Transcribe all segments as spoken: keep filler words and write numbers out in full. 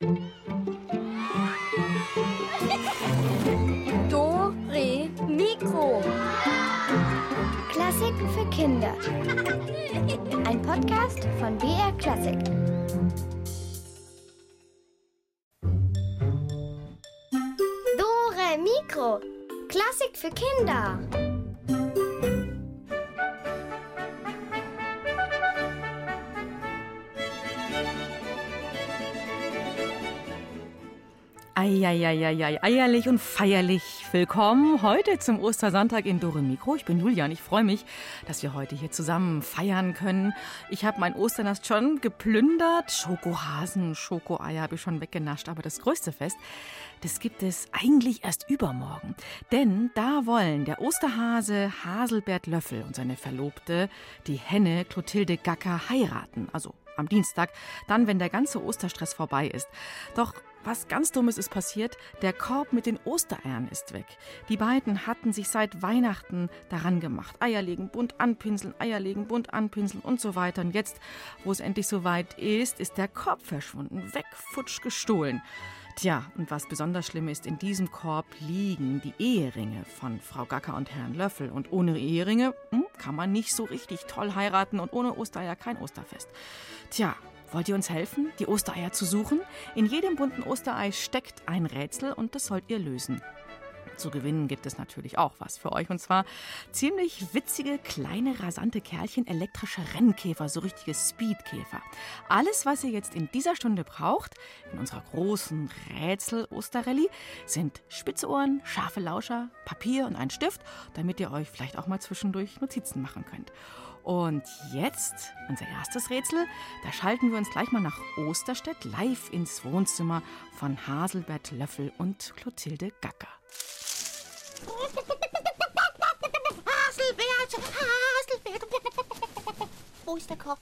Do-Re-Mikro. Klassiken für Kinder. Ein Podcast von B R Klassik. Do-Re-Mikro. Klassik für Kinder. Eieieiei, eierlich und feierlich. Willkommen heute zum Ostersonntag in Do-Re-Mikro. Ich bin Julian. Ich freue mich, dass wir heute hier zusammen feiern können. Ich habe mein Osternest schon geplündert. Schokohasen, Schokoeier habe ich schon weggenascht. Aber das größte Fest, das gibt es eigentlich erst übermorgen. Denn da wollen der Osterhase Haselbert Löffel und seine Verlobte, die Henne Clotilde Gacker, heiraten. Also am Dienstag, dann, wenn der ganze Osterstress vorbei ist. Doch was ganz Dummes ist passiert, der Korb mit den Ostereiern ist weg. Die beiden hatten sich seit Weihnachten daran gemacht. Eierlegen, bunt anpinseln, Eierlegen, bunt anpinseln und so weiter. Und jetzt, wo es endlich soweit ist, ist der Korb verschwunden, weg, futsch, gestohlen. Tja, und was besonders schlimm ist, in diesem Korb liegen die Eheringe von Frau Gacker und Herrn Löffel. Und ohne Eheringe hm, kann man nicht so richtig toll heiraten und ohne Ostereier kein Osterfest. Tja. Wollt ihr uns helfen, die Ostereier zu suchen? In jedem bunten Osterei steckt ein Rätsel und das sollt ihr lösen. Zu gewinnen gibt es natürlich auch was für euch. Und zwar ziemlich witzige, kleine, rasante Kerlchen, elektrische Rennkäfer, so richtige Speedkäfer. Alles, was ihr jetzt in dieser Stunde braucht, in unserer großen Rätsel-Osterrallye, sind spitze Ohren, scharfe Lauscher, Papier und ein Stift, damit ihr euch vielleicht auch mal zwischendurch Notizen machen könnt. Und jetzt unser erstes Rätsel. Da schalten wir uns gleich mal nach Osterstedt, live ins Wohnzimmer von Haselbert Löffel und Clotilde Gacker. Haselbert, Haselbert. Wo ist der Korb?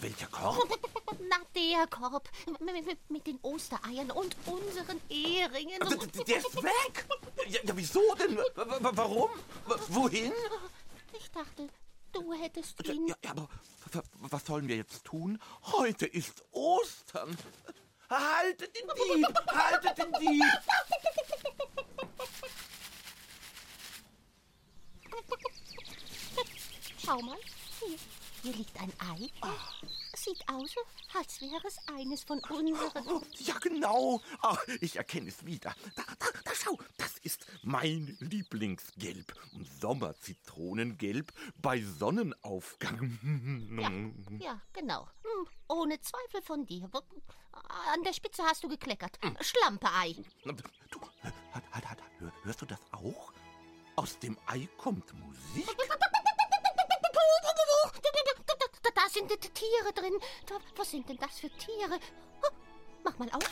Welcher Korb? Na, der Korb. Mit den Ostereiern und unseren Eheringen. Der ist weg! Ja, wieso denn? Warum? Wohin? Ich dachte, du hättest ihn... Ja, aber was sollen wir jetzt tun? Heute ist Ostern. Haltet den Dieb! Haltet den Dieb! Schau mal, hier, hier liegt ein Ei. Ach. Sieht aus, als wäre es eines von unseren. Ja, genau. Ach, ich erkenne es wieder. Da, da, da, schau. Das ist mein Lieblingsgelb. Und Sommerzitronengelb bei Sonnenaufgang. Ja, ja, genau. Ohne Zweifel von dir. An der Spitze hast du gekleckert. Mhm. Schlampe-Ei. Du, hörst du das auch? Aus dem Ei kommt Musik. Da sind die Tiere drin. Was sind denn das für Tiere? Mach mal auf.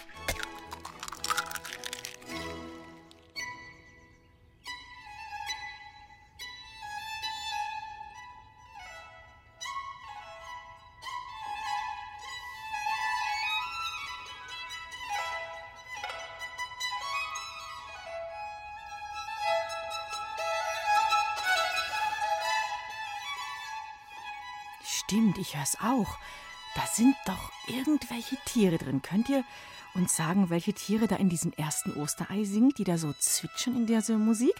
Stimmt, ich hör's auch. Da sind doch irgendwelche Tiere drin. Könnt ihr uns sagen, welche Tiere da in diesem ersten Osterei singen, die da so zwitschern in dieser Musik?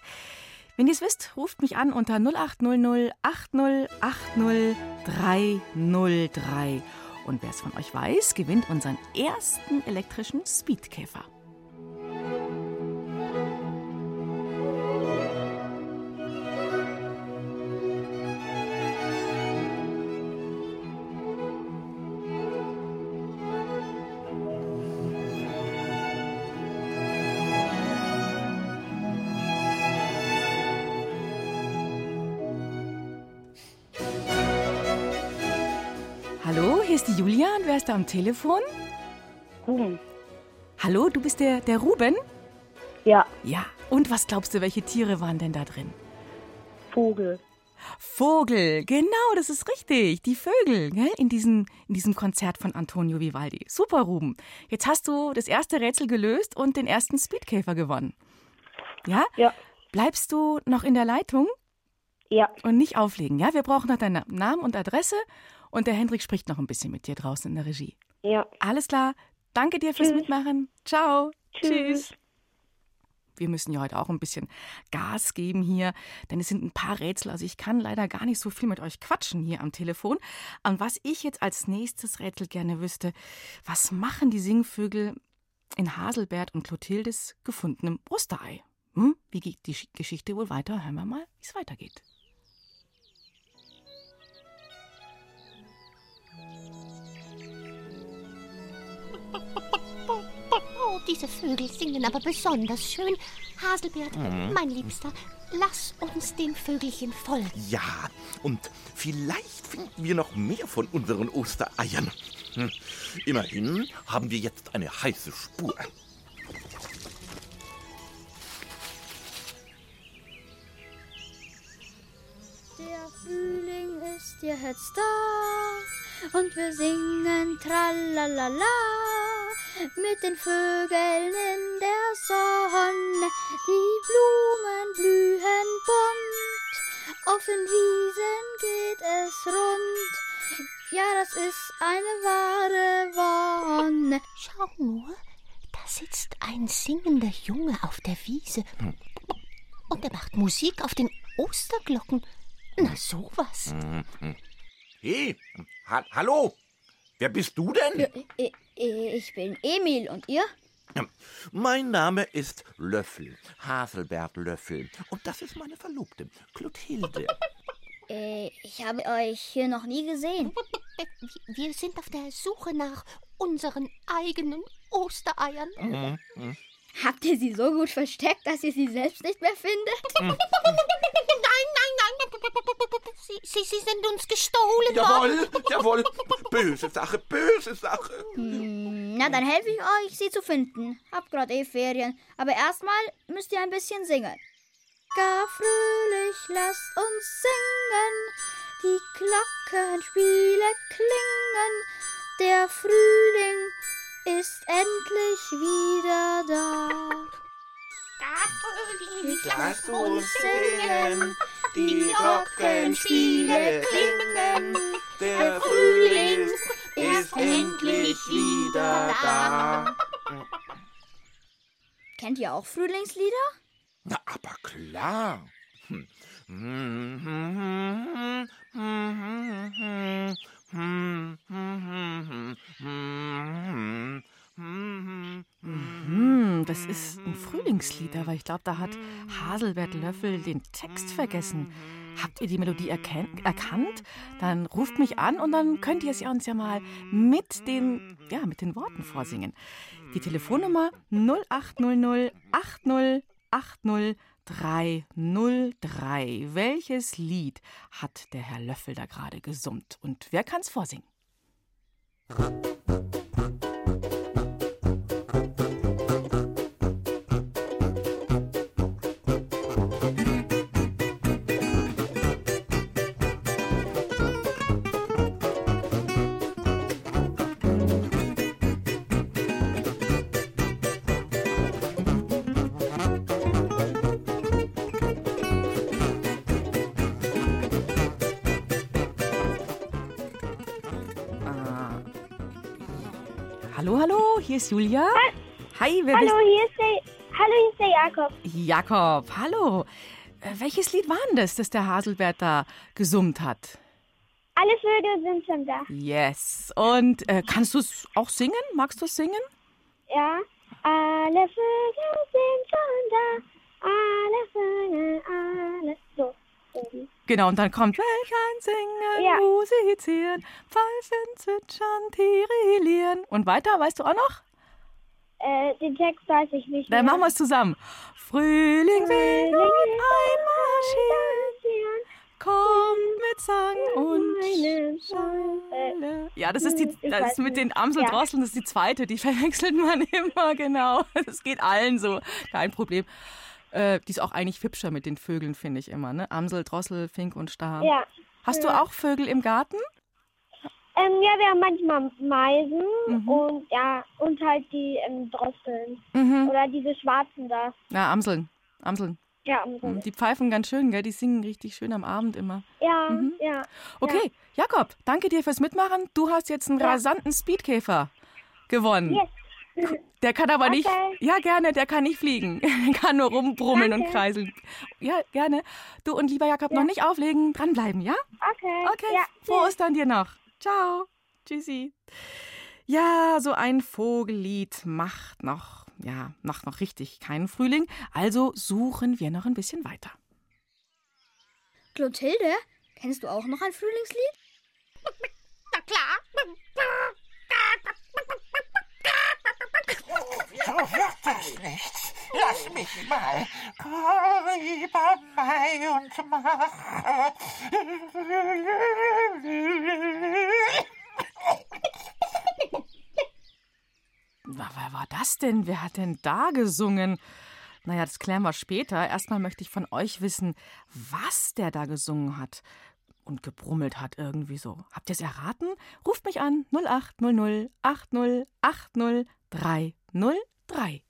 Wenn ihr es wisst, ruft mich an unter null acht null null acht null acht null drei null drei. Und wer es von euch weiß, gewinnt unseren ersten elektrischen Speedkäfer. Hier ist die Julia und wer ist da am Telefon? Ruben. Hallo, du bist der, der Ruben? Ja. Ja, und was glaubst du, welche Tiere waren denn da drin? Vogel. Vogel, genau, das ist richtig, die Vögel, gell? In diesem, in diesem Konzert von Antonio Vivaldi. Super, Ruben. Jetzt hast du das erste Rätsel gelöst und den ersten Speedkäfer gewonnen. Ja? Ja. Bleibst du noch in der Leitung? Ja. Und nicht auflegen, ja? Wir brauchen noch deinen Namen und Adresse. Und der Hendrik spricht noch ein bisschen mit dir draußen in der Regie. Ja. Alles klar, Danke dir fürs Tschüss. Mitmachen. Ciao. Tschüss. Tschüss. Wir müssen ja heute auch ein bisschen Gas geben hier, denn es sind ein paar Rätsel. Also ich kann leider gar nicht so viel mit euch quatschen hier am Telefon. Und was ich jetzt als nächstes Rätsel gerne wüsste, was machen die Singvögel in Haselbert und Clotildes gefundenem Osterei? Hm? Wie geht die Geschichte wohl weiter? Hören wir mal, wie es weitergeht. Oh, diese Vögel singen aber besonders schön. Haselbert, mhm. mein Liebster, lass uns den Vögelchen folgen. Ja, und vielleicht finden wir noch mehr von unseren Ostereiern. Hm. Immerhin haben wir jetzt eine heiße Spur. Der Frühling ist ja jetzt da und wir singen Tralalala mit den Vögeln in der Sonne. Die Blumen blühen bunt, auf den Wiesen geht es rund. Ja, das ist eine wahre Wonne. Schau nur, da sitzt ein singender Junge auf der Wiese und er macht Musik auf den Osterglocken. Na, sowas. Hey, ha- hallo. Wer bist du denn? Ich bin Emil. Und ihr? Mein Name ist Löffel. Haselbert Löffel. Und das ist meine Verlobte, Clotilde. Ich habe euch hier noch nie gesehen. Wir sind auf der Suche nach unseren eigenen Ostereiern. Mhm. Mhm. Habt ihr sie so gut versteckt, dass ihr sie selbst nicht mehr findet? Mhm. Nein, nein, nein. Sie, sie, sie sind uns gestohlen worden. Jawohl, jawohl. Böse Sache, böse Sache. Hm, na, dann helfe ich euch, sie zu finden. Hab gerade eh Ferien. Aber erstmal müsst ihr ein bisschen singen. Gar fröhlich, lasst uns singen. Die Glockenspiele klingen. Der Frühling ist endlich wieder da. Lasst uns singen, die Glockenspiele klingen, der Frühling ist endlich wieder da. Kennt ihr auch Frühlingslieder? Na, aber klar. Das ist ein Frühlingslied, aber ich glaube, da hat Haselbert Löffel den Text vergessen. Habt ihr die Melodie erken- erkannt? Dann ruft mich an und dann könnt ihr es ja uns ja mal mit den, ja, mit den Worten vorsingen. Die Telefonnummer null acht null null acht null acht null drei null drei. Welches Lied hat der Herr Löffel da gerade gesummt? Und wer kann's vorsingen? Hallo, hallo, hier ist Julia. Hi, wer hallo, bist... hier ist der, hallo, hier ist der Jakob. Jakob, hallo. Äh, welches Lied war denn das, das der Haselbert da gesummt hat? Alle Vögel sind schon da. Yes. Und äh, kannst du es auch singen? Magst du es singen? Ja. Alle Vögel sind schon da. Alle Vögel, alle. So. Oben. Genau, und dann kommt Welchlein singen, ja. musizieren, Pfeifen, zwitschern, tirillieren. Und weiter, weißt du auch noch? Äh, den Text weiß ich nicht mehr. Dann machen wir es zusammen. Frühling will nun einmarschieren, kommt mit Sang und Schale. Ja, das ist, die, das ist mit den Amseldrosseln, das ist die zweite, die verwechselt man immer, genau. Das geht allen so, kein Problem. Äh, die ist auch eigentlich hübscher mit den Vögeln, finde ich immer, ne? Amsel, Drossel, Fink und Star. Ja. Hast ja. du auch Vögel im Garten? Ähm, ja, wir haben manchmal Meisen mhm. und ja und halt die ähm, Drosseln. Mhm. Oder diese Schwarzen da. Ja, Amseln. Amseln. Ja, Amseln. Mhm. Die pfeifen ganz schön, gell? Die singen richtig schön am Abend immer. Ja, mhm. ja. Okay, ja. Jakob, danke dir fürs Mitmachen. Du hast jetzt einen ja. rasanten Speedkäfer gewonnen. Yes. Der kann aber okay. nicht, ja gerne, der kann nicht fliegen, kann nur rumbrummeln okay. und kreiseln. Ja, gerne. Du und lieber Jakob, ja. noch nicht auflegen, dranbleiben, ja? Okay. Okay, ja. Frohe Ostern dir noch. Ciao, tschüssi. Ja, so ein Vogellied macht noch, ja, macht noch richtig keinen Frühling, also suchen wir noch ein bisschen weiter. Clotilde, kennst du auch noch ein Frühlingslied? Na klar. So wird das nichts. Lass mich mal. Komm über Mai und mach. Wer war das denn? Wer hat denn da gesungen? Naja, das klären wir später. Erstmal möchte ich von euch wissen, was der da gesungen hat und gebrummelt hat irgendwie so. Habt ihr es erraten? Ruft mich an null acht null null acht null acht null drei null drei.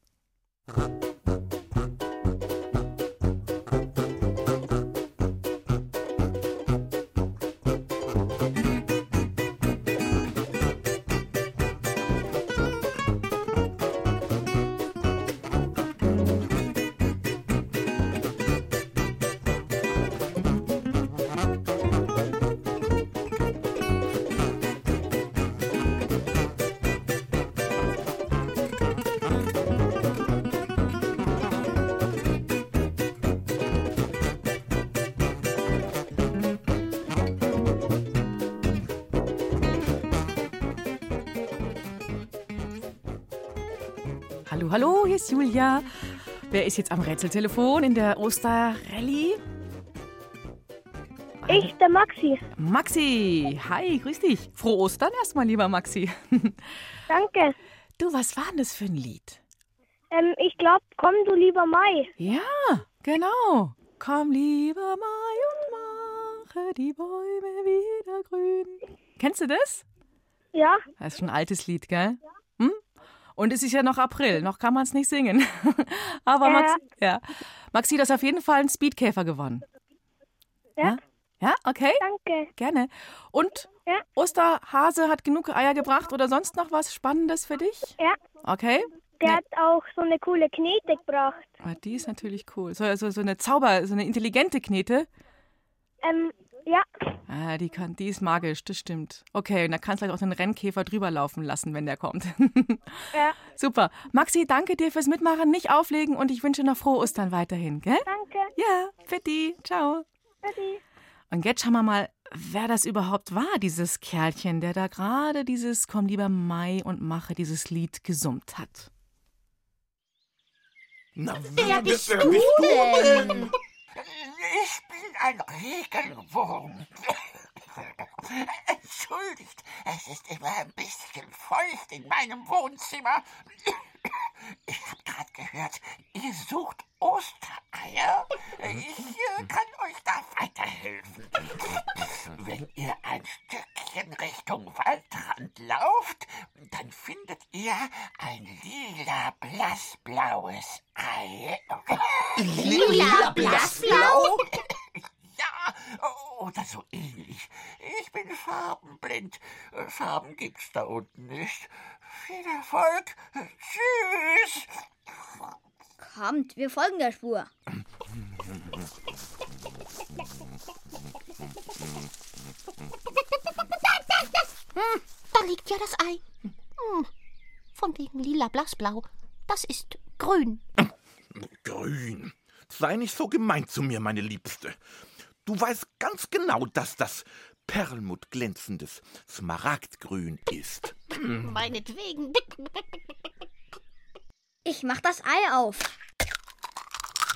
Hallo, hallo, hier ist Julia. Wer ist jetzt am Rätseltelefon in der Osterrallye? Ich, der Maxi. Maxi, hi, grüß dich. Frohe Ostern erstmal, lieber Maxi. Danke. Du, was war denn das für ein Lied? Ähm, ich glaube, komm du lieber Mai. Ja, genau. Komm lieber Mai und mache die Bäume wieder grün. Kennst du das? Ja. Das ist schon ein altes Lied, gell? Ja. Hm? Und es ist ja noch April, noch kann man es nicht singen. Aber ja. Maxi, ja. Maxi, du hast auf jeden Fall einen Speedkäfer gewonnen. Ja. Ja, okay. Danke. Gerne. Und ja. Osterhase hat genug Eier gebracht oder sonst noch was Spannendes für dich? Ja. Okay. Der ja. hat auch so eine coole Knete gebracht. Ah, die ist natürlich cool. So, so, so eine Zauber, so eine intelligente Knete? Ähm, ja. Ah, die, kann, die ist magisch, das stimmt. Okay, und da kannst du halt auch den Rennkäfer drüber laufen lassen, wenn der kommt. Ja. Super. Maxi, danke dir fürs Mitmachen, nicht auflegen und ich wünsche noch frohe Ostern weiterhin, gell? Danke. Ja, fitti, ciao. Fitti. Und jetzt schauen wir mal, wer das überhaupt war, dieses Kerlchen, der da gerade dieses Komm lieber Mai und mache dieses Lied gesummt hat. Na, wer bist du denn? Ich bin ein Regenwurm. Entschuldigt, es ist immer ein bisschen feucht in meinem Wohnzimmer. Ich habe gerade gehört, ihr sucht Ostereier. Ich kann euch da weiterhelfen. Wenn ihr ein Stückchen Richtung Waldrand lauft, dann findet ihr ein lila blassblaues Ei. Lila blassblau? Ja, oder so ähnlich. Ich bin farbenblind. Farben gibt's da unten nicht. Viel Erfolg. Tschüss. Kommt, wir folgen der Spur. Hm, da liegt ja das Ei. Hm, von wegen lila blassblau. Das ist grün. Grün? Sei nicht so gemein zu mir, meine Liebste. Du weißt ganz genau, dass das perlmuttglänzendes Smaragdgrün ist. Meinetwegen. Ich mach das Ei auf.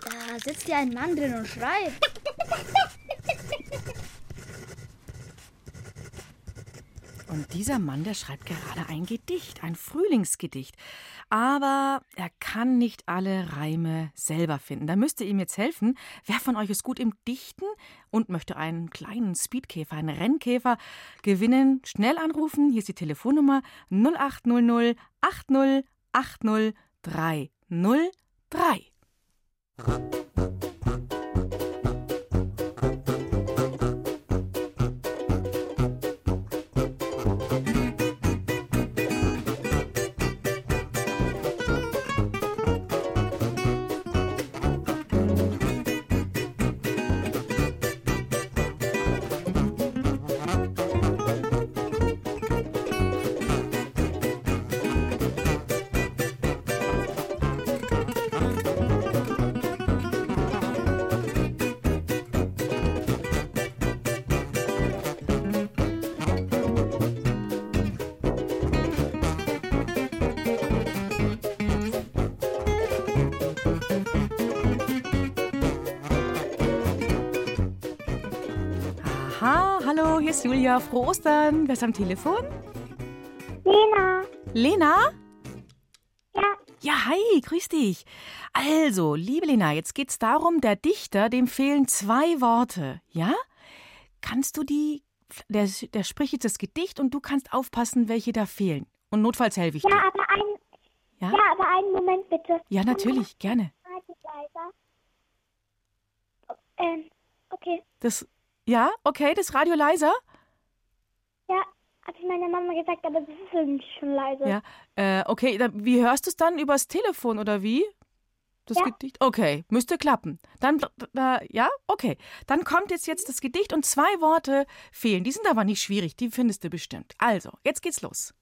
Da sitzt ja ein Mann drin und schreit. Und dieser Mann, der schreibt gerade ein Gedicht, ein Frühlingsgedicht. Aber er kann nicht alle Reime selber finden. Da müsst ihr ihm jetzt helfen. Wer von euch ist gut im Dichten und möchte einen kleinen Speedkäfer, einen Rennkäfer gewinnen? Schnell anrufen. Hier ist die Telefonnummer null acht null null acht null acht null drei null drei. hallo, hier ist Julia. Frohe Ostern. Wer ist am Telefon? Lena. Lena? Ja. Ja, hi, grüß dich. Also, liebe Lena, jetzt geht's darum, der Dichter, dem fehlen zwei Worte, ja? Kannst du die, der, der spricht jetzt das Gedicht und du kannst aufpassen, welche da fehlen. Und notfalls helfe ich ja, dir. Aber ein, ja? ja, aber einen Moment bitte. Ja, natürlich, gerne. Ähm, okay. Das, ja, okay, das Radio leiser? Ja, hat meine Mama gesagt, aber das ist irgendwie schon leise. Ja, äh, okay, dann, wie hörst du es dann? Übers Telefon oder wie? Das ja. Gedicht? Okay, müsste klappen. Dann, äh, ja, okay. Dann kommt jetzt, jetzt das Gedicht und zwei Worte fehlen. Die sind aber nicht schwierig, die findest du bestimmt. Also, jetzt geht's los.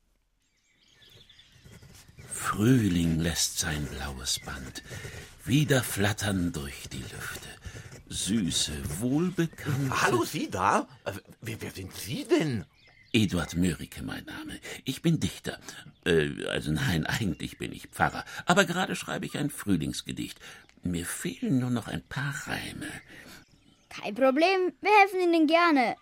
Frühling lässt sein blaues Band wieder flattern durch die Lüfte. Süße, wohlbekannte... Hallo, Sie da? Wer, wer sind Sie denn? Eduard Mörike, mein Name. Ich bin Dichter. Äh, also nein, eigentlich bin ich Pfarrer. Aber gerade schreibe ich ein Frühlingsgedicht. Mir fehlen nur noch ein paar Reime. Kein Problem, wir helfen Ihnen gerne.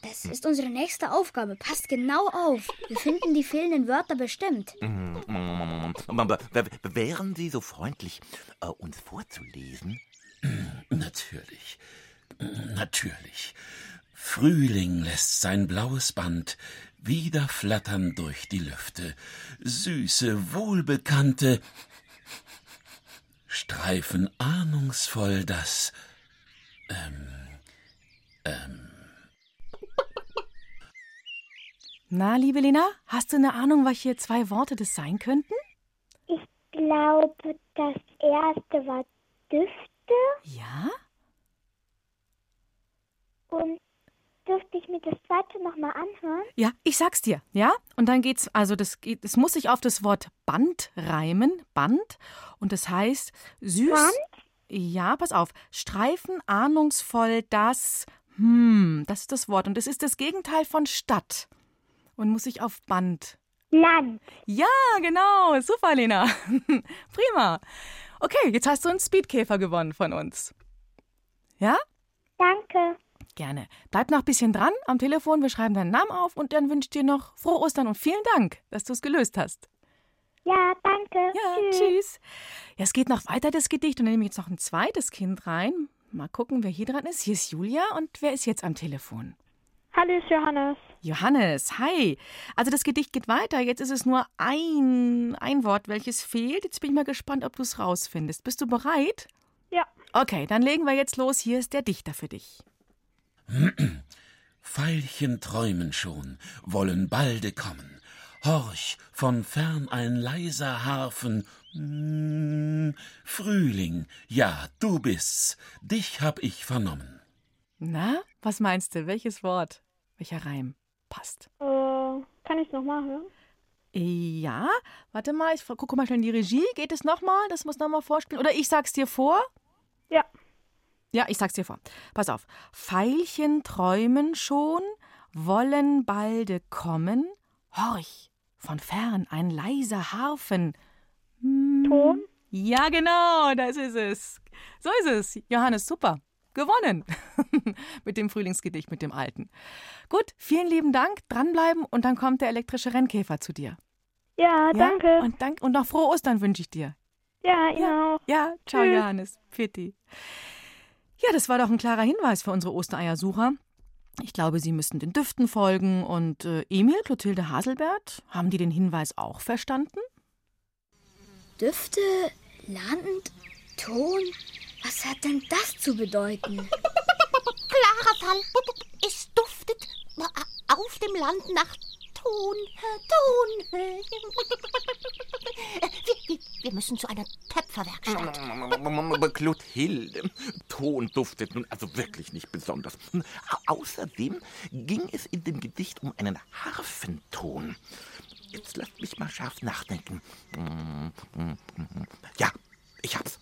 Das ist unsere nächste Aufgabe. Passt genau auf. Wir finden die fehlenden Wörter bestimmt. Wären Sie so freundlich, uns vorzulesen? Natürlich. Natürlich. Frühling lässt sein blaues Band wieder flattern durch die Lüfte. Süße, wohlbekannte Streifen ahnungsvoll das... Ähm... Ähm... Na, liebe Lena, hast du eine Ahnung, welche zwei Worte das sein könnten? Ich glaube, das erste war Düfte. Ja? Und dürfte ich mir das zweite nochmal anhören? Ja, ich sag's dir, ja? Und dann geht's, also das geht, es muss sich auf das Wort Band reimen, Band. Und das heißt süß... Band? Ja, pass auf, Streifen ahnungsvoll das... Hm, das ist das Wort. Und das ist das Gegenteil von Stadt. Und muss ich auf Band. Land. Ja, genau. Super, Lena. Prima. Okay, jetzt hast du einen Speedkäfer gewonnen von uns. Ja? Danke. Gerne. Bleib noch ein bisschen dran am Telefon. Wir schreiben deinen Namen auf und dann wünsche ich dir noch frohe Ostern und vielen Dank, dass du es gelöst hast. Ja, danke. Ja, tschüss. tschüss. Ja, es geht noch weiter, das Gedicht. Und dann nehme ich jetzt noch ein zweites Kind rein. Mal gucken, wer hier dran ist. Hier ist Julia und wer ist jetzt am Telefon? Hallo, ist Johannes. Johannes, hi. Also das Gedicht geht weiter. Jetzt ist es nur ein, ein Wort, welches fehlt. Jetzt bin ich mal gespannt, ob du es rausfindest. Bist du bereit? Ja. Okay, dann legen wir jetzt los. Hier ist der Dichter für dich. Veilchen träumen schon, wollen balde kommen. Horch, von fern ein leiser Harfen. Hm, Frühling, ja, du bist's. Dich hab ich vernommen. Na, was meinst du? Welches Wort? Welcher Reim passt? Äh, kann ich es nochmal hören? Ja, warte mal, ich gucke mal schnell in die Regie. Geht es nochmal? Das muss nochmal vorspielen. Oder ich sag's dir vor? Ja. Ja, ich sag's dir vor. Pass auf. Veilchen träumen schon, wollen balde kommen. Horch, von fern ein leiser Harfen. Hm. Ton? Ja, genau, das ist es. So ist es. Johannes, super. Gewonnen mit dem Frühlingsgedicht, mit dem alten. Gut, vielen lieben Dank, dranbleiben und dann kommt der elektrische Rennkäfer zu dir. Ja, ja? danke. Und, dank, und noch frohe Ostern wünsche ich dir. Ja, Ihnen ja. auch. Ja, ciao Tschüss. Johannes, Pfitti. Ja, das war doch ein klarer Hinweis für unsere Ostereiersucher. Ich glaube, sie müssten den Düften folgen und äh, Emil, Clotilde, Haselbert, haben die den Hinweis auch verstanden? Düfte, Land, Ton... Was hat denn das zu bedeuten? Klarer Fall. Es duftet auf dem Land nach Ton. Ton. Wir, wir müssen zu einer Töpferwerkstatt. Clotilde, Ton duftet nun also wirklich nicht besonders. Außerdem ging es in dem Gedicht um einen Harfenton. Jetzt lasst mich mal scharf nachdenken. Ja, ich hab's.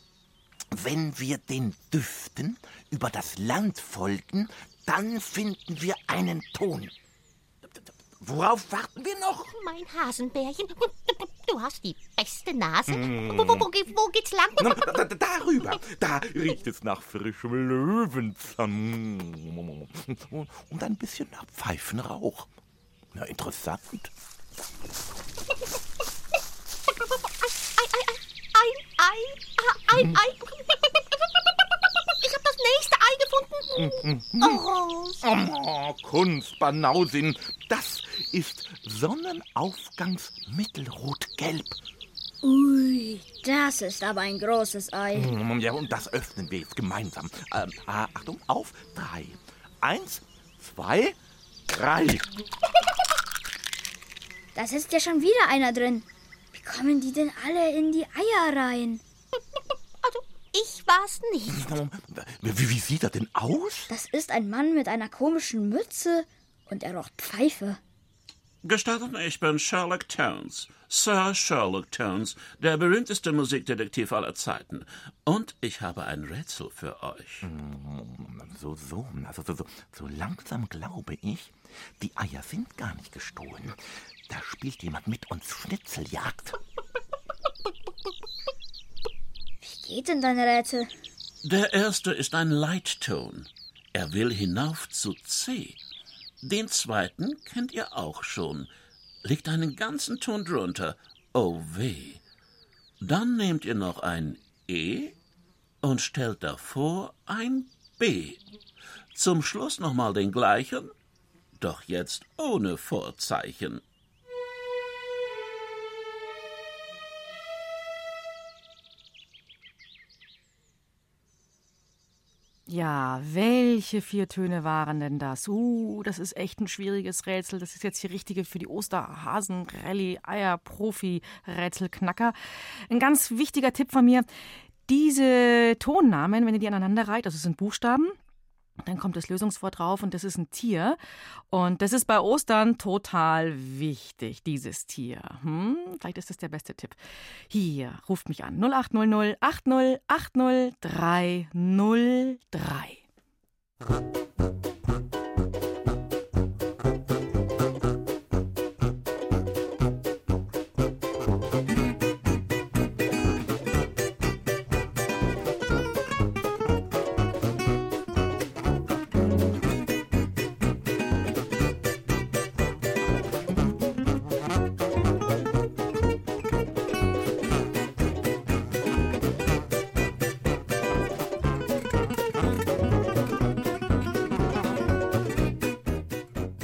Wenn wir den Düften über das Land folgen, dann finden wir einen Ton. Worauf warten wir noch? Mein Hasenbärchen, du hast die feste Nase? Mm. Wo, wo, wo, wo geht's lang? Na, da, da, darüber. Da riecht es nach frischem Löwenzahn. Und ein bisschen nach Pfeifenrauch. Na, interessant. Ein Ei, ein Ei. Ich hab das nächste Ei gefunden. Orange. Oh, Kunst, Banausin. Das ist Sonnenaufgangsmittelrotgelb. Ui, das ist aber ein großes Ei. Ja, und das öffnen wir jetzt gemeinsam. Ähm, Achtung, auf drei. Eins, zwei, drei. Da sitzt ja schon wieder einer drin. Wie kommen die denn alle in die Eier rein? Also, ich war's nicht. Wie, wie sieht er denn aus? Das ist ein Mann mit einer komischen Mütze und er rocht Pfeife. Gestattet, ich bin Sherlock Holmes, Sir Sherlock Holmes, der berühmteste Musikdetektiv aller Zeiten. Und ich habe ein Rätsel für euch. So, so, also so, so, so langsam glaube ich, die Eier sind gar nicht gestohlen. Da spielt jemand mit uns Schnitzeljagd. Wie geht denn dein Rätsel? Der erste ist ein Leitton. Er will hinauf zu C. Den zweiten kennt ihr auch schon. Legt einen ganzen Ton drunter. Oh weh. Dann nehmt ihr noch ein E und stellt davor ein B. Zum Schluss nochmal den gleichen, doch jetzt ohne Vorzeichen. Ja, welche vier Töne waren denn das? Uh, das ist echt ein schwieriges Rätsel. Das ist jetzt die richtige für die Osterhasen-Rallye-Eier-Profi-Rätselknacker. Ein ganz wichtiger Tipp von mir. Diese Tonnamen, wenn ihr die aneinander reiht, also es sind Buchstaben, dann kommt das Lösungswort drauf und das ist ein Tier. Und das ist bei Ostern total wichtig, dieses Tier. Hm, vielleicht ist das der beste Tipp. Hier, ruft mich an. null acht null null achtzig achtzig dreihundertdrei.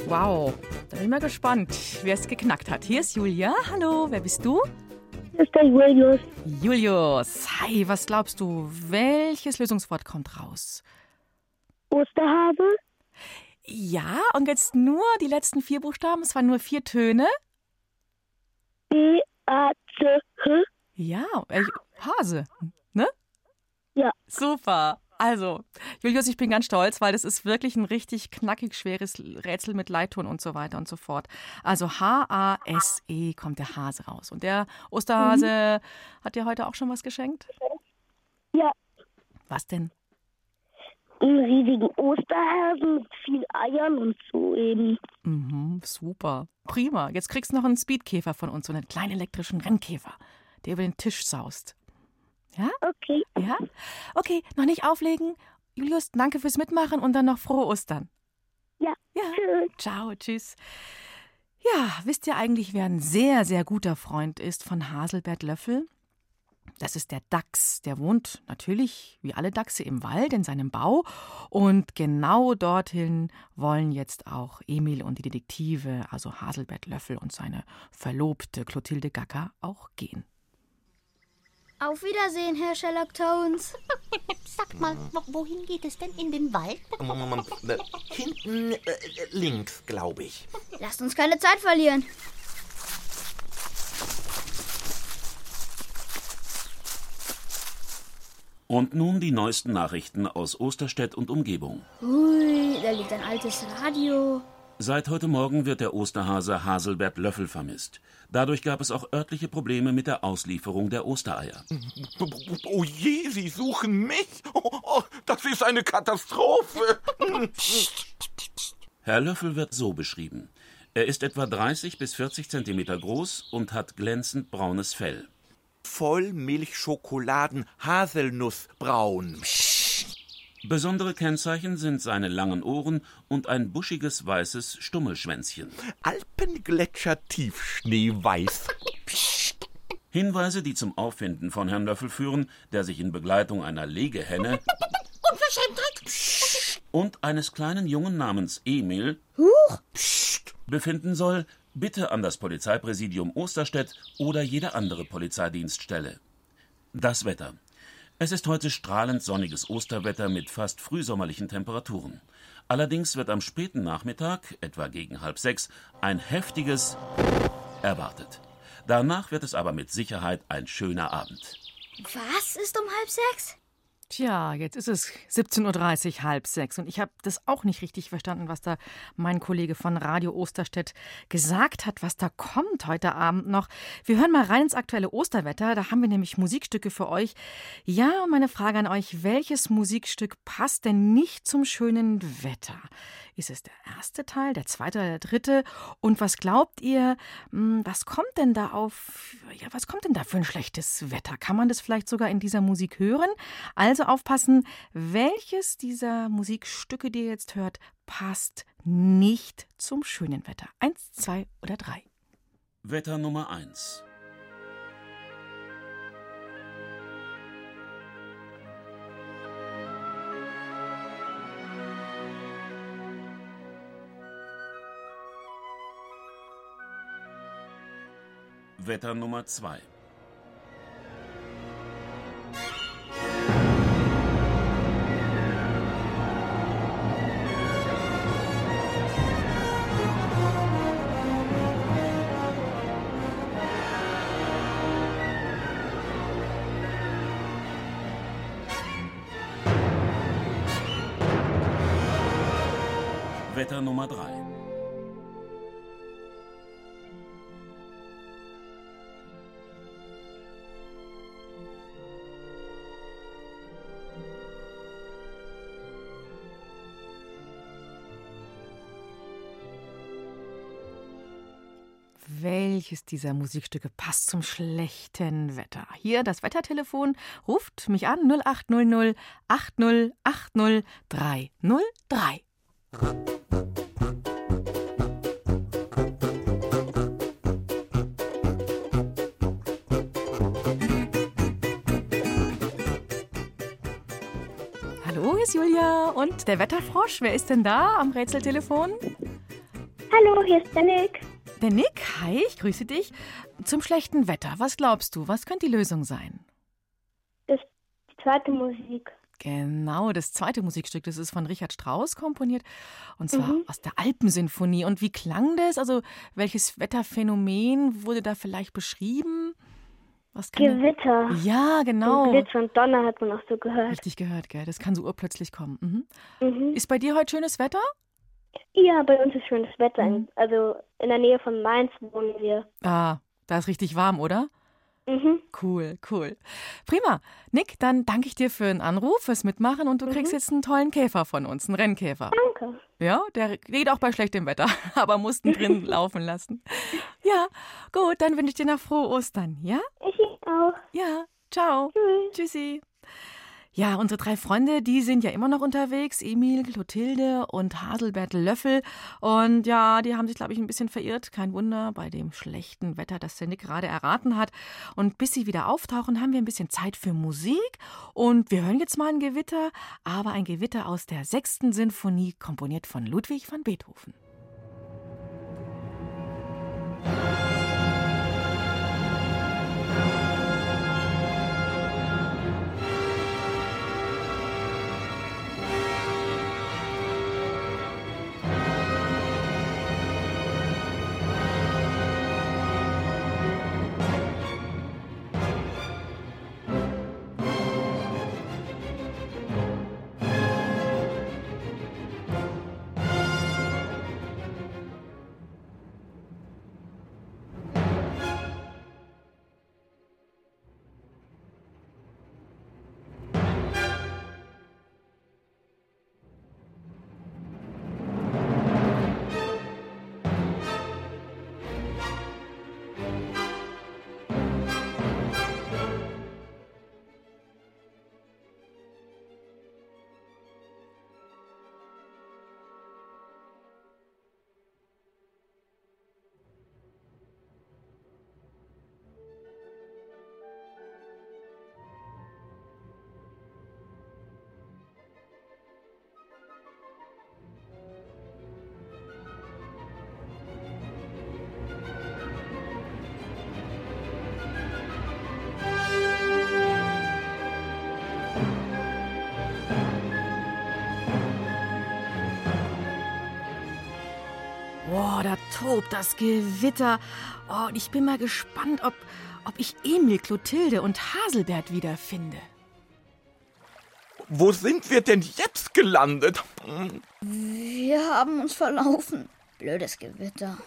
Wow, da bin ich mal gespannt, wer es geknackt hat. Hier ist Julia. Hallo, wer bist du? Das ist der Julius. Julius, hi, was glaubst du? Welches Lösungswort kommt raus? Osterhase. Ja, und jetzt nur die letzten vier Buchstaben, es waren nur vier Töne. B, A, C, H. Ja, äh, Hase, ne? Ja. Super. Also, Julius, ich bin ganz stolz, weil das ist wirklich ein richtig knackig schweres Rätsel mit Leitton und so weiter und so fort. Also H A S E kommt der Hase raus. Und der Osterhase mhm. hat dir heute auch schon was geschenkt? Ja. Was denn? Einen riesigen Osterhasen mit vielen Eiern und so eben. Mhm, super, prima. Jetzt kriegst du noch einen Speedkäfer von uns, so einen kleinen elektrischen Rennkäfer, der über den Tisch saust. Ja? Okay. Ja? Okay, noch nicht auflegen. Julius, danke fürs Mitmachen und dann noch frohe Ostern. Ja. Ja. Tschüss. Ciao, tschüss. Ja, wisst ihr eigentlich, wer ein sehr, sehr guter Freund ist von Haselbert Löffel? Das ist der Dachs. Der wohnt natürlich, wie alle Dachse, im Wald, in seinem Bau. Und genau dorthin wollen jetzt auch Emil und die Detektive, also Haselbert Löffel und seine Verlobte Clotilde Gacker, auch gehen. Auf Wiedersehen, Herr Sherlock Holmes. Sag mal, wohin geht es denn in den Wald? Hinten äh, links, glaube ich. Lasst uns keine Zeit verlieren. Und nun die neuesten Nachrichten aus Osterstedt und Umgebung. Ui, da liegt ein altes Radio. Seit heute Morgen wird der Osterhase Haselbert Löffel vermisst. Dadurch gab es auch örtliche Probleme mit der Auslieferung der Ostereier. Oh je, sie suchen mich. Oh, oh, das ist eine Katastrophe. Herr Löffel wird so beschrieben. Er ist etwa dreißig bis vierzig Zentimeter groß und hat glänzend braunes Fell. Vollmilchschokoladen-Haselnussbraun. Besondere Kennzeichen sind seine langen Ohren und ein buschiges weißes Stummelschwänzchen. Alpengletscher-Tiefschneeweiß. Hinweise, die zum Auffinden von Herrn Löffel führen, der sich in Begleitung einer Legehenne und eines kleinen Jungen namens Emil Huch. befinden soll, bitte an das Polizeipräsidium Osterstedt oder jede andere Polizeidienststelle. Das Wetter. Es ist heute strahlend sonniges Osterwetter mit fast frühsommerlichen Temperaturen. Allerdings wird am späten Nachmittag, etwa gegen halb sechs, ein heftiges erwartet. Danach wird es aber mit Sicherheit ein schöner Abend. Was ist um halb sechs? Tja, jetzt ist es siebzehn Uhr dreißig, halb sechs. Und ich habe das auch nicht richtig verstanden, was da mein Kollege von Radio Osterstedt gesagt hat, was da kommt heute Abend noch. Wir hören mal rein ins aktuelle Osterwetter. Da haben wir nämlich Musikstücke für euch. Ja, und meine Frage an euch, welches Musikstück passt denn nicht zum schönen Wetter? Ist es der erste Teil, der zweite oder der dritte? Und was glaubt ihr, was kommt denn da auf, ja, was kommt denn da für ein schlechtes Wetter? Kann man das vielleicht sogar in dieser Musik hören? Also aufpassen, welches dieser Musikstücke, die ihr jetzt hört, passt nicht zum schönen Wetter. Eins, zwei oder drei. Wetter Nummer eins. Wetter Nummer zwei. Wetter Nummer drei. Welches dieser Musikstücke passt zum schlechten Wetter? Hier das Wettertelefon. Ruft mich an null acht null null achtzig achtzig drei null drei. Hallo, hier ist Julia und der Wetterfrosch. Wer ist denn da am Rätseltelefon? Hallo, hier ist der Nick. Der Nick, hi, ich grüße dich. Zum schlechten Wetter, was glaubst du? Was könnte die Lösung sein? Das ist die zweite Musik. Genau, das zweite Musikstück, das ist von Richard Strauss komponiert und zwar mhm. aus der Alpensinfonie. Und wie klang das? Also welches Wetterphänomen wurde da vielleicht beschrieben? Was kann Gewitter. Das? Ja, genau. Und Blitz und Donner hat man auch so gehört. Richtig gehört, gell? Das kann so urplötzlich kommen. Mhm. Mhm. Ist bei dir heute schönes Wetter? Ja, bei uns ist schönes Wetter. Mhm. Also in der Nähe von Mainz wohnen wir. Ah, da ist richtig warm, oder? Mhm. Cool, cool. Prima. Nick, dann danke ich dir für den Anruf, fürs Mitmachen und du mhm. kriegst jetzt einen tollen Käfer von uns, einen Rennkäfer. Danke. Ja, der geht auch bei schlechtem Wetter, aber mussten drin laufen lassen. Ja, gut, dann wünsche ich dir noch frohe Ostern, ja? Ich auch. Ja, ciao. Tschüss. Tschüssi. Ja, unsere drei Freunde, die sind ja immer noch unterwegs, Emil, Clotilde und Haselbert Löffel. Und ja, die haben sich, glaube ich, ein bisschen verirrt. Kein Wunder, bei dem schlechten Wetter, das der Nick gerade erraten hat. Und bis sie wieder auftauchen, haben wir ein bisschen Zeit für Musik. Und wir hören jetzt mal ein Gewitter, aber ein Gewitter aus der sechsten Sinfonie, komponiert von Ludwig van Beethoven. da tobt das Gewitter. Oh, und ich bin mal gespannt, ob, ob ich Emil, Clotilde und Haselbert wiederfinde. Wo sind wir denn jetzt gelandet? Wir haben uns verlaufen. Blödes Gewitter.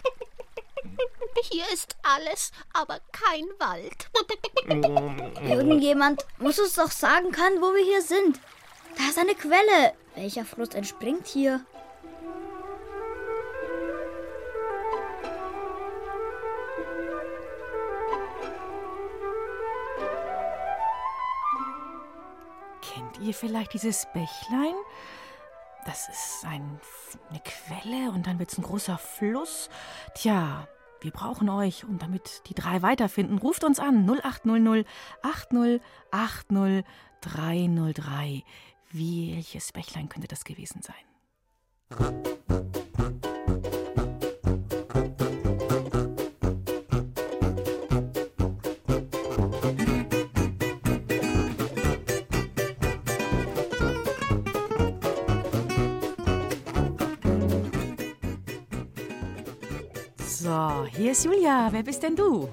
Hier ist alles, aber kein Wald. Irgendjemand muss uns doch sagen können, wo wir hier sind. Da ist eine Quelle. Welcher Fluss entspringt hier? Kennt ihr vielleicht dieses Bächlein? Das ist ein, eine Quelle und dann wird es ein großer Fluss. Tja, wir brauchen euch. Und damit die drei weiterfinden, ruft uns an. null acht null null achtzig achtzig dreihundertdrei. Welches Bächlein könnte das gewesen sein? So, hier ist Julia. Wer bist denn du?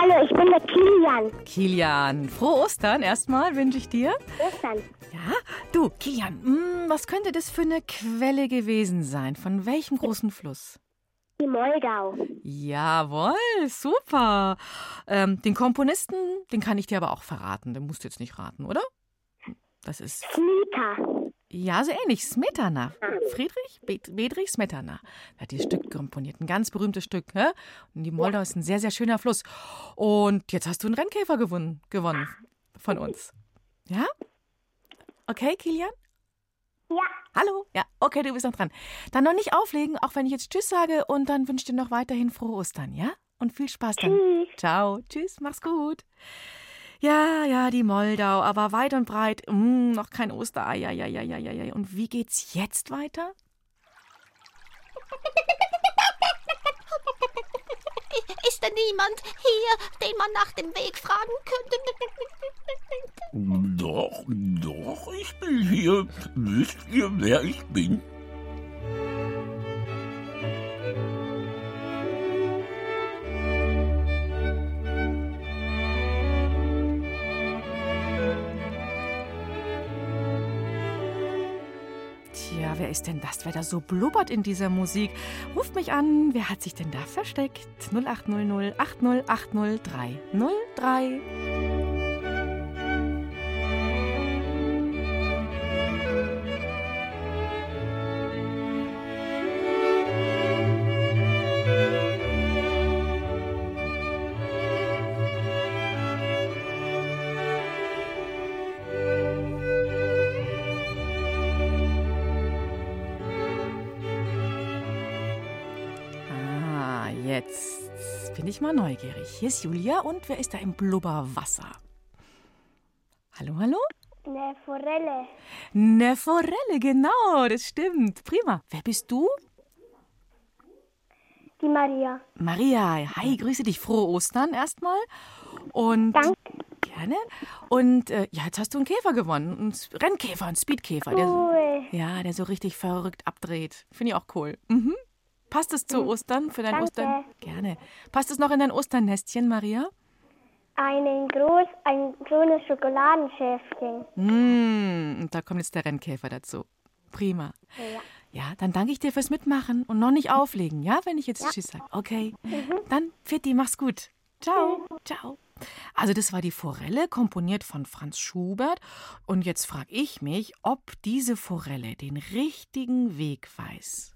Hallo, ich bin der Kilian. Kilian, frohe Ostern erstmal wünsche ich dir. Ostern. Ja, du, Kilian, mh, was könnte das für eine Quelle gewesen sein? Von welchem großen Fluss? Die Moldau. Jawohl, super. Ähm, den Komponisten, den kann ich dir aber auch verraten. Den musst du jetzt nicht raten, oder? Das ist... Smetana. Ja, so ähnlich. Smetana. Friedrich? Bedrich Smetana. Er hat dieses Stück komponiert. Ein ganz berühmtes Stück. Ne? Und die Moldau ist ein sehr, sehr schöner Fluss. Und jetzt hast du einen Rennkäfer gewonnen, gewonnen von uns. Ja? Okay, Kilian? Ja. Hallo? Ja, okay, du bist noch dran. Dann noch nicht auflegen, auch wenn ich jetzt Tschüss sage. Und dann wünsche ich dir noch weiterhin frohe Ostern, ja? Und viel Spaß dann. Tschüss. Ciao. Tschüss, mach's gut. Ja, ja, die Moldau, aber weit und breit, mm, noch kein Osterei, ja, ja, ja, ja, ja. Und wie geht's jetzt weiter? Ist denn niemand hier, den man nach dem Weg fragen könnte? Doch, doch, ich bin hier. Wisst ihr, wer ich bin? Ja, wer ist denn das, wer da so blubbert in dieser Musik? Ruft mich an, wer hat sich denn da versteckt? null acht null null achtzig achtzig dreihundertdrei. Jetzt bin ich mal neugierig. Hier ist Julia und wer ist da im Blubberwasser? Hallo, hallo? Ne Forelle. Ne Forelle, genau, das stimmt. Prima. Wer bist du? Die Maria. Maria, hi, grüße dich. Frohe Ostern erstmal. Und danke. Gerne. Und äh, ja, jetzt hast du einen Käfer gewonnen. Einen Rennkäfer, einen Speedkäfer. Cool. Der, ja, der so richtig verrückt abdreht. Finde ich auch cool. Mhm. Passt es zu Ostern, für dein Danke. Ostern? Gerne. Passt es noch in dein Osternestchen, Maria? Einen groß, ein grünes Schokoladenschäfchen. Mm, und da kommt jetzt der Rennkäfer dazu. Prima. Ja. Ja, dann danke ich dir fürs Mitmachen und noch nicht auflegen, ja, wenn ich jetzt ja. Tschüss sage. Okay, mhm. Dann Fitti, mach's gut. Ciao, mhm. Ciao. Also das war die Forelle, komponiert von Franz Schubert. Und jetzt frage ich mich, ob diese Forelle den richtigen Weg weiß.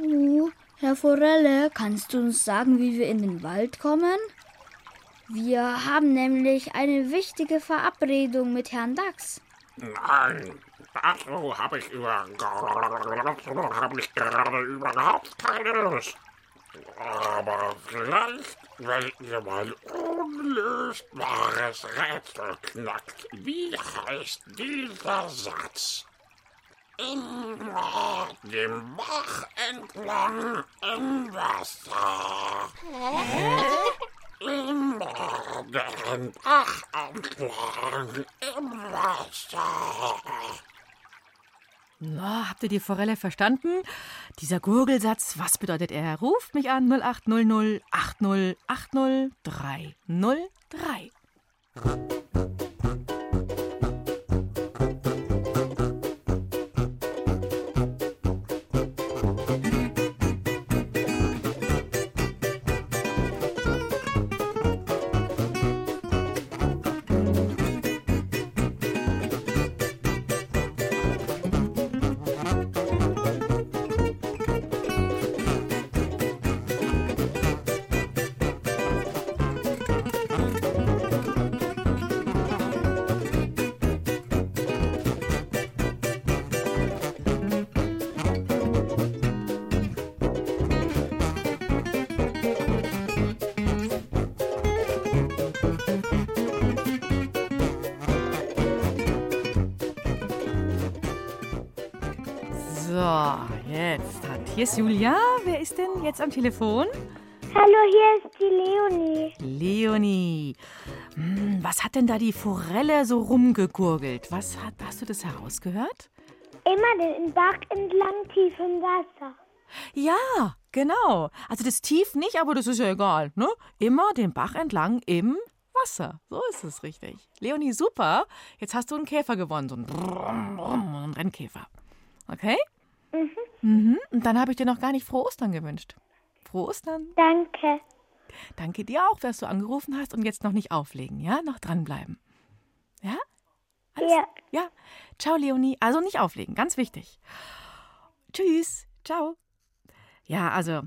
Uh, Herr Forelle, kannst du uns sagen, wie wir in den Wald kommen? Wir haben nämlich eine wichtige Verabredung mit Herrn Dachs. Nein, dazu habe ich, über, hab ich gerade überhaupt keine Lust. Aber vielleicht, wenn ihr mein unlösbares Rätsel knackt, wie heißt dieser Satz? In dem Bach entlang im Wasser. In dem Bach entlang im Wasser. Na, habt ihr die Forelle verstanden? Dieser Gurgelsatz, was bedeutet er? Ruft mich an null acht null null acht null acht null drei null drei. Hier ist Julia. Wer ist denn jetzt am Telefon? Hallo, hier ist die Leonie. Leonie. Hm, was hat denn da die Forelle so rumgegurgelt? Was hat, hast du das herausgehört? Immer den Bach entlang tief im Wasser. Ja, genau. Also das Tief nicht, aber das ist ja egal, ne? Immer den Bach entlang im Wasser. So ist es richtig. Leonie, super. Jetzt hast du einen Käfer gewonnen. So einen, Brumm, Brumm, einen Rennkäfer. Okay? Mhm. Mhm. Und dann habe ich dir noch gar nicht frohe Ostern gewünscht. Frohe Ostern. Danke. Danke dir auch, dass du angerufen hast und jetzt noch nicht auflegen, ja? Noch dranbleiben. Ja? Alles? Ja. Ja. Ciao, Leonie. Also nicht auflegen, ganz wichtig. Tschüss. Ciao. Ja, also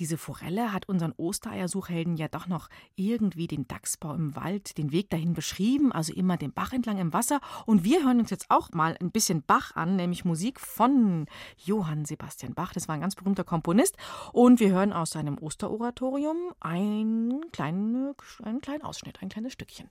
diese Forelle hat unseren Ostereiersuchhelden ja doch noch irgendwie den Dachsbau im Wald, den Weg dahin beschrieben, also immer den Bach entlang im Wasser. Und wir hören uns jetzt auch mal ein bisschen Bach an, nämlich Musik von Johann Sebastian Bach. Das war ein ganz berühmter Komponist. Und wir hören aus seinem Osteroratorium einen kleinen, einen kleinen Ausschnitt, ein kleines Stückchen.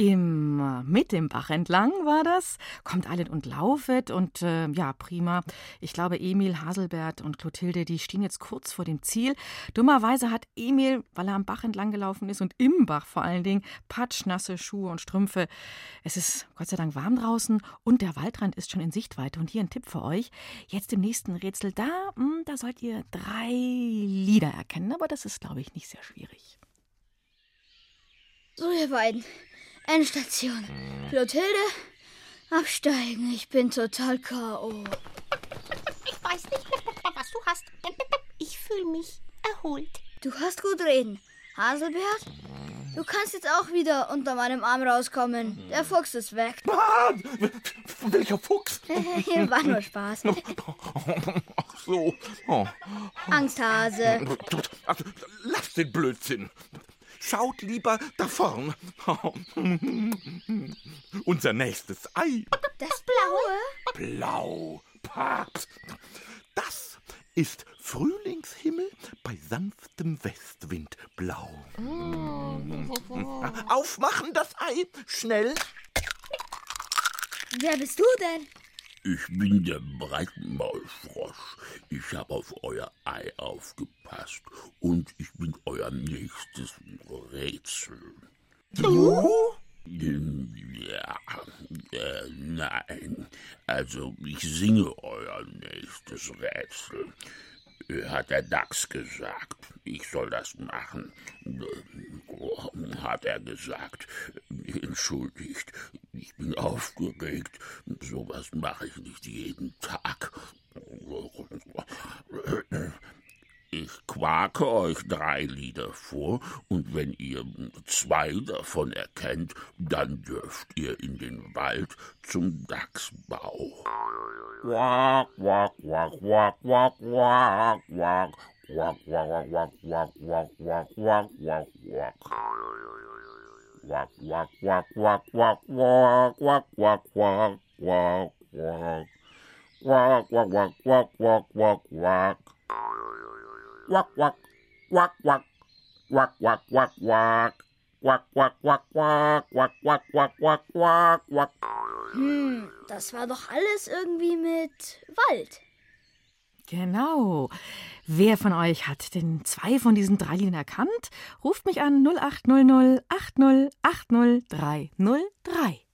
Immer mit dem Bach entlang war das. Kommt alle und laufet und äh, ja, prima. Ich glaube, Emil, Haselbert und Clotilde, die stehen jetzt kurz vor dem Ziel. Dummerweise hat Emil, weil er am Bach entlang gelaufen ist und im Bach vor allen Dingen, patschnasse Schuhe und Strümpfe. Es ist Gott sei Dank warm draußen und der Waldrand ist schon in Sichtweite. Und hier ein Tipp für euch. Jetzt im nächsten Rätsel da, mh, da sollt ihr drei Lieder erkennen, aber das ist, glaube ich, nicht sehr schwierig. So, ihr beiden. Endstation. Clotilde, absteigen. Ich bin total K O. Ich weiß nicht, was du hast. Ich fühle mich erholt. Du hast gut reden. Haselbert, du kannst jetzt auch wieder unter meinem Arm rauskommen. Der Fuchs ist weg. Mann! Welcher Fuchs? War nur Spaß. Ach so. Oh. Angsthase. Lass den Blödsinn. Schaut lieber da vorn. Unser nächstes Ei. Das Blaue? Blau. Papst. Das ist Frühlingshimmel bei sanftem Westwind blau. Oh. Aufmachen das Ei, schnell. Wer bist du denn? Ich bin der Breitmaulfrosch. Ich habe auf euer Ei aufgepasst und ich bin euer nächstes Rätsel. Du? Ja, äh, nein. Also, ich singe euer nächstes Rätsel. Hat der Dachs gesagt, ich soll das machen. Hat er gesagt, entschuldigt, ich bin aufgeregt. Sowas mache ich nicht jeden Tag. Ich quake euch drei Lieder vor und wenn ihr zwei davon erkennt, dann dürft ihr in den Wald zum Dachsbau. Quak, quak, quak, quak, quak, quak, quak, quak, quak, quak, quak, quak, quak, quak, quak, quak, quak, quak, quak, quak, quak, quak, quak, quak, quak, quak, quak, quak, quak, quak. Quack, quack, quack, quack, quack, quack, quack, quack, quack, quack, quack, quack, quack, quack, quack, quack, quack, quack. Hm, das war doch alles irgendwie mit Wald. Genau. Wer von euch hat denn zwei von diesen drei Linien erkannt? Ruft mich an null acht null null achtzig achtzig dreihundertdrei.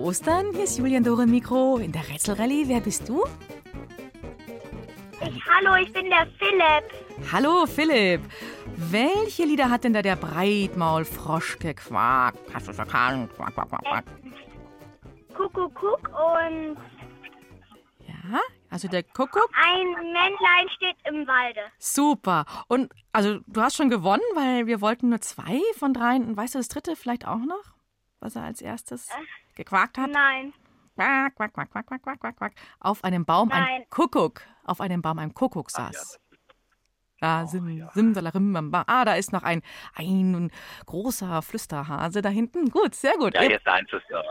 Ostern, hier ist Julian Do-Re-Mikro in der Rätselrallye. Wer bist du? Ich, hallo, ich bin der Philipp. Hallo, Philipp. Welche Lieder hat denn da der Breitmaulfrosch gequakt? Hast du es erkannt? Quack, quack, quack, quack. Kuckuck, Kuck und... Ja, also der Kuckuck? Ein Männlein steht im Walde. Super. Und also du hast schon gewonnen, weil wir wollten nur zwei von dreien. Und weißt du das dritte vielleicht auch noch, was er als erstes... Äh. gequakt hat? Nein. Quack, quack, quack, quack, quack, quack, quack. Auf einem Baum Nein. ein Kuckuck. Auf einem Baum ein Kuckuck saß. Da sim, oh, ja. sim, da, ah, da ist noch ein, ein großer Flüsterhase da hinten. Gut, sehr gut. Ja, jetzt eins ist ja.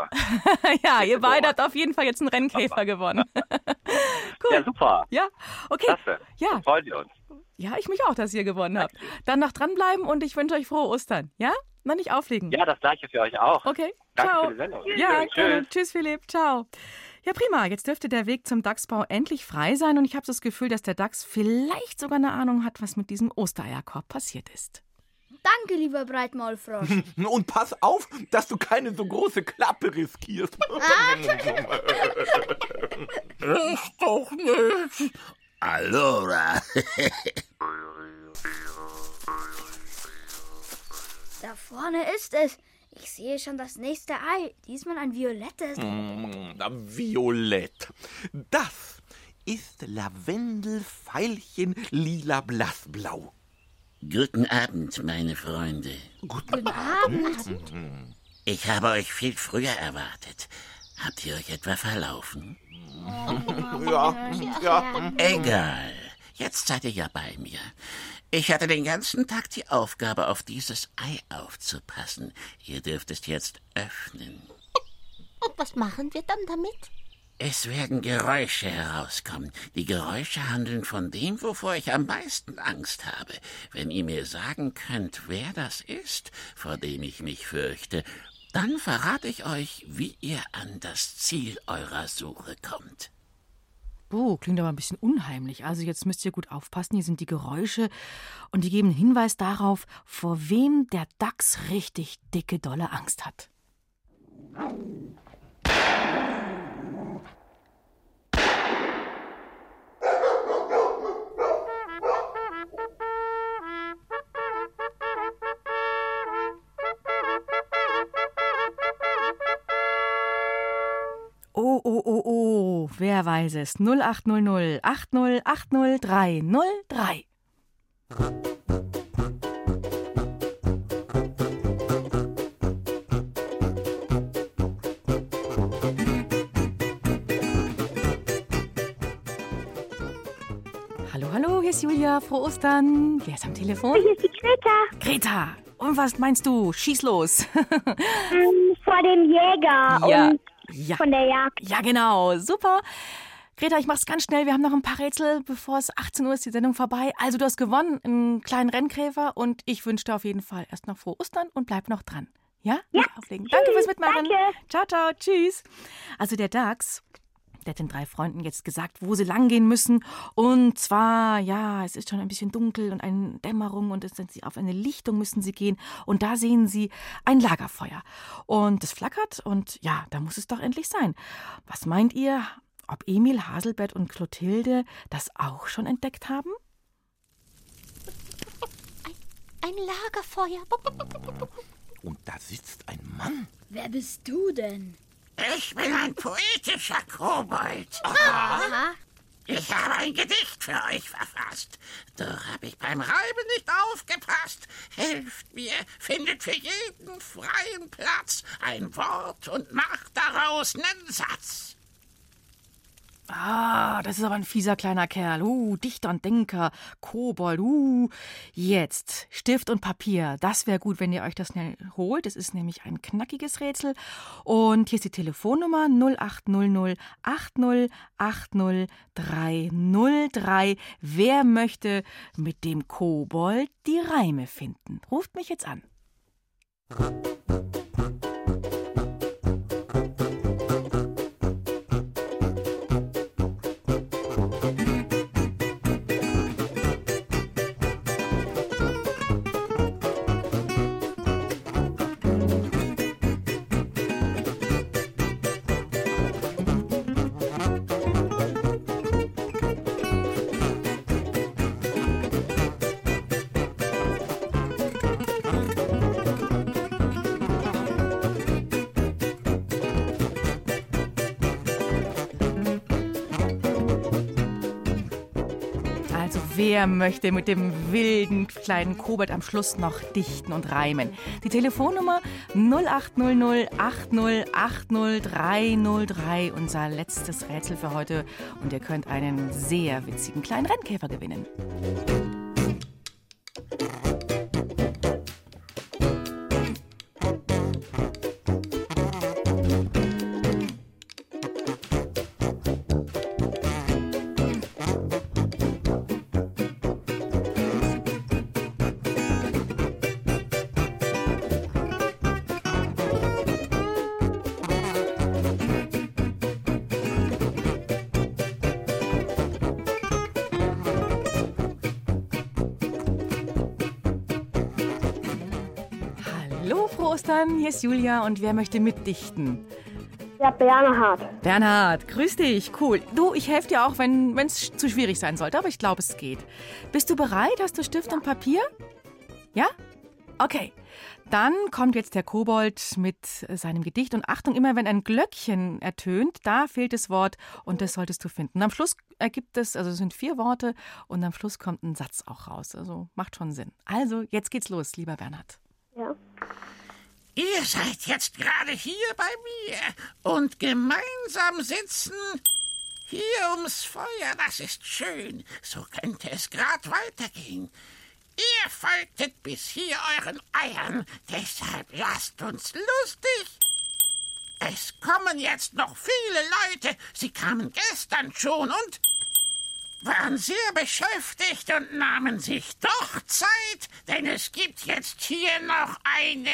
Ja, ihr beide habt auf jeden Fall jetzt einen Rennkäfer gewonnen. Cool. Ja, super. Ja, okay. Klasse. Ja. Freuen wir uns. Ja, ich mich auch, dass ihr gewonnen habt. Dann noch dranbleiben und ich wünsche euch frohe Ostern. Ja? Noch nicht auflegen. Ja, das gleiche für euch auch. Okay, danke ciao. Für die Sendung. Ja, tschüss. Gerne. Tschüss, Philipp. Ciao. Ja, prima. Jetzt dürfte der Weg zum Dachsbau endlich frei sein und ich habe das Gefühl, dass der Dachs vielleicht sogar eine Ahnung hat, was mit diesem Ostereierkorb passiert ist. Danke, lieber Breitmaulfrosch. Und pass auf, dass du keine so große Klappe riskierst. Ist doch nicht. Allora. Da vorne ist es. Ich sehe schon das nächste Ei. Diesmal ein violettes. Mm, violett. Das ist Lavendelveilchen lila blassblau. Guten Abend, meine Freunde. Guten, Guten Abend. Abend. Ich habe euch viel früher erwartet. Habt ihr euch etwa verlaufen? Ja. ja. Egal. Jetzt seid ihr ja bei mir. Ich hatte den ganzen Tag die Aufgabe, auf dieses Ei aufzupassen. Ihr dürft es jetzt öffnen. Und was machen wir dann damit? Es werden Geräusche herauskommen. Die Geräusche handeln von dem, wovor ich am meisten Angst habe. Wenn ihr mir sagen könnt, wer das ist, vor dem ich mich fürchte, dann verrate ich euch, wie ihr an das Ziel eurer Suche kommt. Buh, klingt aber ein bisschen unheimlich. Also jetzt müsst ihr gut aufpassen, hier sind die Geräusche und die geben einen Hinweis darauf, vor wem der Dachs richtig dicke, dolle Angst hat. Oh, oh, oh, oh, wer weiß es? null acht null null acht null acht null drei null drei. Hallo, hallo, hier ist Julia, frohe Ostern. Wer ist am Telefon? Hier ist die Greta. Greta, und was meinst du? Schieß los. um, vor dem Jäger ja. und... Ja. Von der Jagd. Ja, genau. Super. Greta, ich mach's ganz schnell. Wir haben noch ein paar Rätsel, bevor es achtzehn Uhr ist, die Sendung vorbei. Also du hast gewonnen, einen kleinen Renngräfer, und ich wünsche dir auf jeden Fall erst noch frohe Ostern und bleib noch dran. Ja? Ja. Nicht auflegen. Tschüss. Danke fürs Mitmachen. Danke. Ciao, ciao. Tschüss. Also der Dachs, der hat den drei Freunden jetzt gesagt, wo sie langgehen müssen. Und zwar, ja, es ist schon ein bisschen dunkel und eine Dämmerung und es sind sie auf eine Lichtung müssen sie gehen. Und da sehen sie ein Lagerfeuer. Und es flackert und ja, da muss es doch endlich sein. Was meint ihr, ob Emil, Haselbert und Clotilde das auch schon entdeckt haben? Ein, ein Lagerfeuer. Und da sitzt ein Mann. Wer bist du denn? Ich bin ein poetischer Kobold. Aha. Ich habe ein Gedicht für euch verfasst. Doch habe ich beim Reiben nicht aufgepasst. Helft mir, findet für jeden freien Platz ein Wort und macht daraus einen Satz. Ah, das ist aber ein fieser kleiner Kerl. Uh, Dichter und Denker, Kobold. Uh, jetzt Stift und Papier. Das wäre gut, wenn ihr euch das schnell holt. Es ist nämlich ein knackiges Rätsel. Und hier ist die Telefonnummer null acht null null acht null acht null drei null drei. Wer möchte mit dem Kobold die Reime finden? Ruft mich jetzt an. Wer möchte mit dem wilden kleinen Kobold am Schluss noch dichten und reimen? Die Telefonnummer null acht null null acht null acht null drei null drei. Unser letztes Rätsel für heute. Und ihr könnt einen sehr witzigen kleinen Rennkäfer gewinnen. Ostern, hier ist Julia und wer möchte mitdichten? Ja, Bernhard. Bernhard, grüß dich, cool. Du, ich helfe dir auch, wenn es zu schwierig sein sollte, aber ich glaube, es geht. Bist du bereit? Hast du Stift und Papier? Ja? Okay. Dann kommt jetzt der Kobold mit seinem Gedicht. Und Achtung, immer wenn ein Glöckchen ertönt, da fehlt das Wort und das solltest du finden. Am Schluss ergibt es, also es sind vier Worte und am Schluss kommt ein Satz auch raus. Also macht schon Sinn. Also, jetzt geht's los, lieber Bernhard. Ja. Ihr seid jetzt gerade hier bei mir und gemeinsam sitzen hier ums Feuer. Das ist schön. So könnte es gerade weitergehen. Ihr folgtet bis hier euren Eiern. Deshalb lasst uns lustig. Es kommen jetzt noch viele Leute. Sie kamen gestern schon und waren sehr beschäftigt und nahmen sich doch Zeit, denn es gibt jetzt hier noch eine...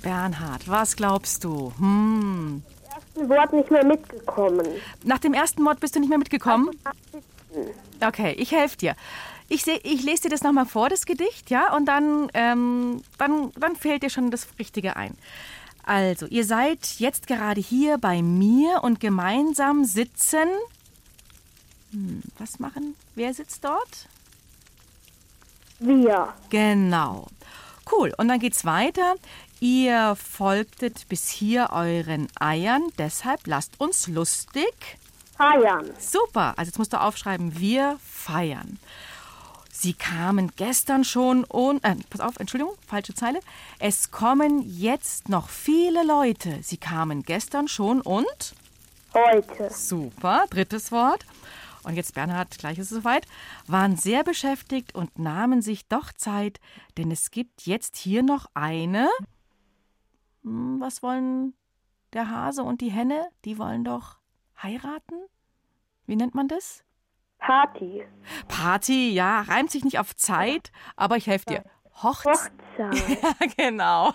Bernhard, was glaubst du? Hm. ersten Wort nicht mehr mitgekommen. Nach dem ersten Wort bist du nicht mehr mitgekommen? Okay, ich helfe dir. Ich, seh, ich lese dir das nochmal vor, das Gedicht, ja? Und dann, ähm, dann, dann fällt dir schon das Richtige ein. Also, ihr seid jetzt gerade hier bei mir und gemeinsam sitzen... Hm, was machen? Wer sitzt dort? Wir. Genau. Cool. Und dann geht's weiter. Ihr folgtet bis hier euren Eiern, deshalb lasst uns lustig feiern. Super. Also jetzt musst du aufschreiben, wir feiern. Sie kamen gestern schon und... Äh, pass auf, Entschuldigung, falsche Zeile. Es kommen jetzt noch viele Leute. Sie kamen gestern schon und... Heute. Super, drittes Wort. Und jetzt, Bernhard, gleich ist es soweit, waren sehr beschäftigt und nahmen sich doch Zeit, denn es gibt jetzt hier noch eine... Was wollen der Hase und die Henne? Die wollen doch heiraten? Wie nennt man das? Party. Party, ja, reimt sich nicht auf Zeit, aber ich helfe dir. Hochzeit. Hochzeit. Ja, genau.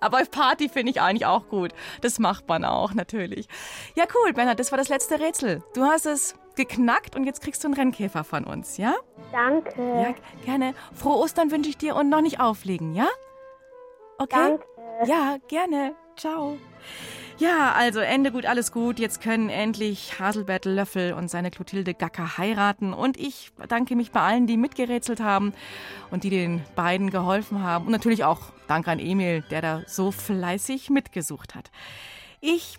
Aber Party finde ich eigentlich auch gut. Das macht man auch, natürlich. Ja, cool, Bernhard, das war das letzte Rätsel. Du hast es geknackt und jetzt kriegst du einen Rennkäfer von uns, ja? Danke. Ja, gerne. Frohe Ostern wünsche ich dir und noch nicht auflegen, ja? Okay? Danke. Ja, gerne. Ciao. Ja, also Ende gut, alles gut. Jetzt können endlich Haselbert Löffel und seine Clotilde Gacker heiraten. Und ich bedanke mich bei allen, die mitgerätselt haben und die den beiden geholfen haben. Und natürlich auch danke an Emil, der da so fleißig mitgesucht hat. Ich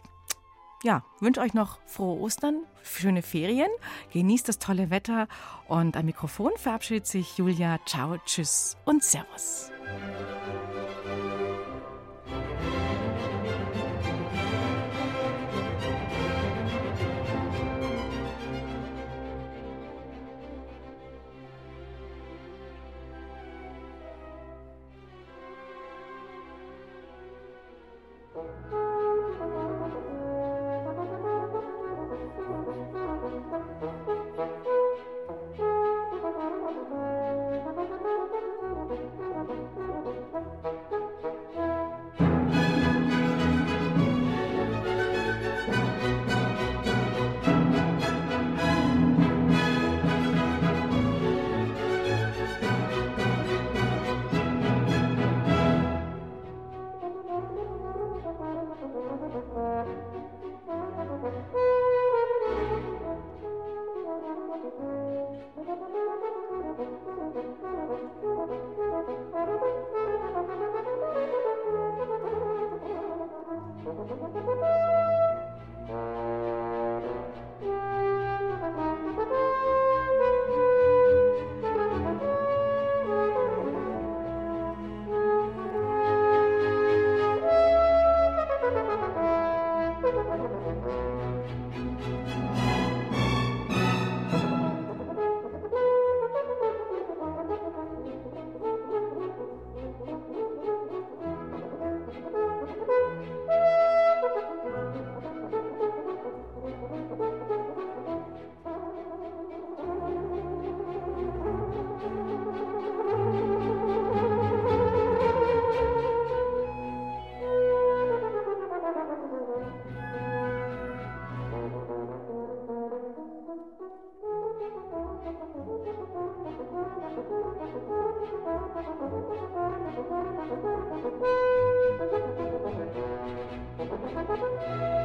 ja, wünsche euch noch frohe Ostern, schöne Ferien, genießt das tolle Wetter. Und am Mikrofon verabschiedet sich Julia. Ciao, tschüss und servus. Thank you.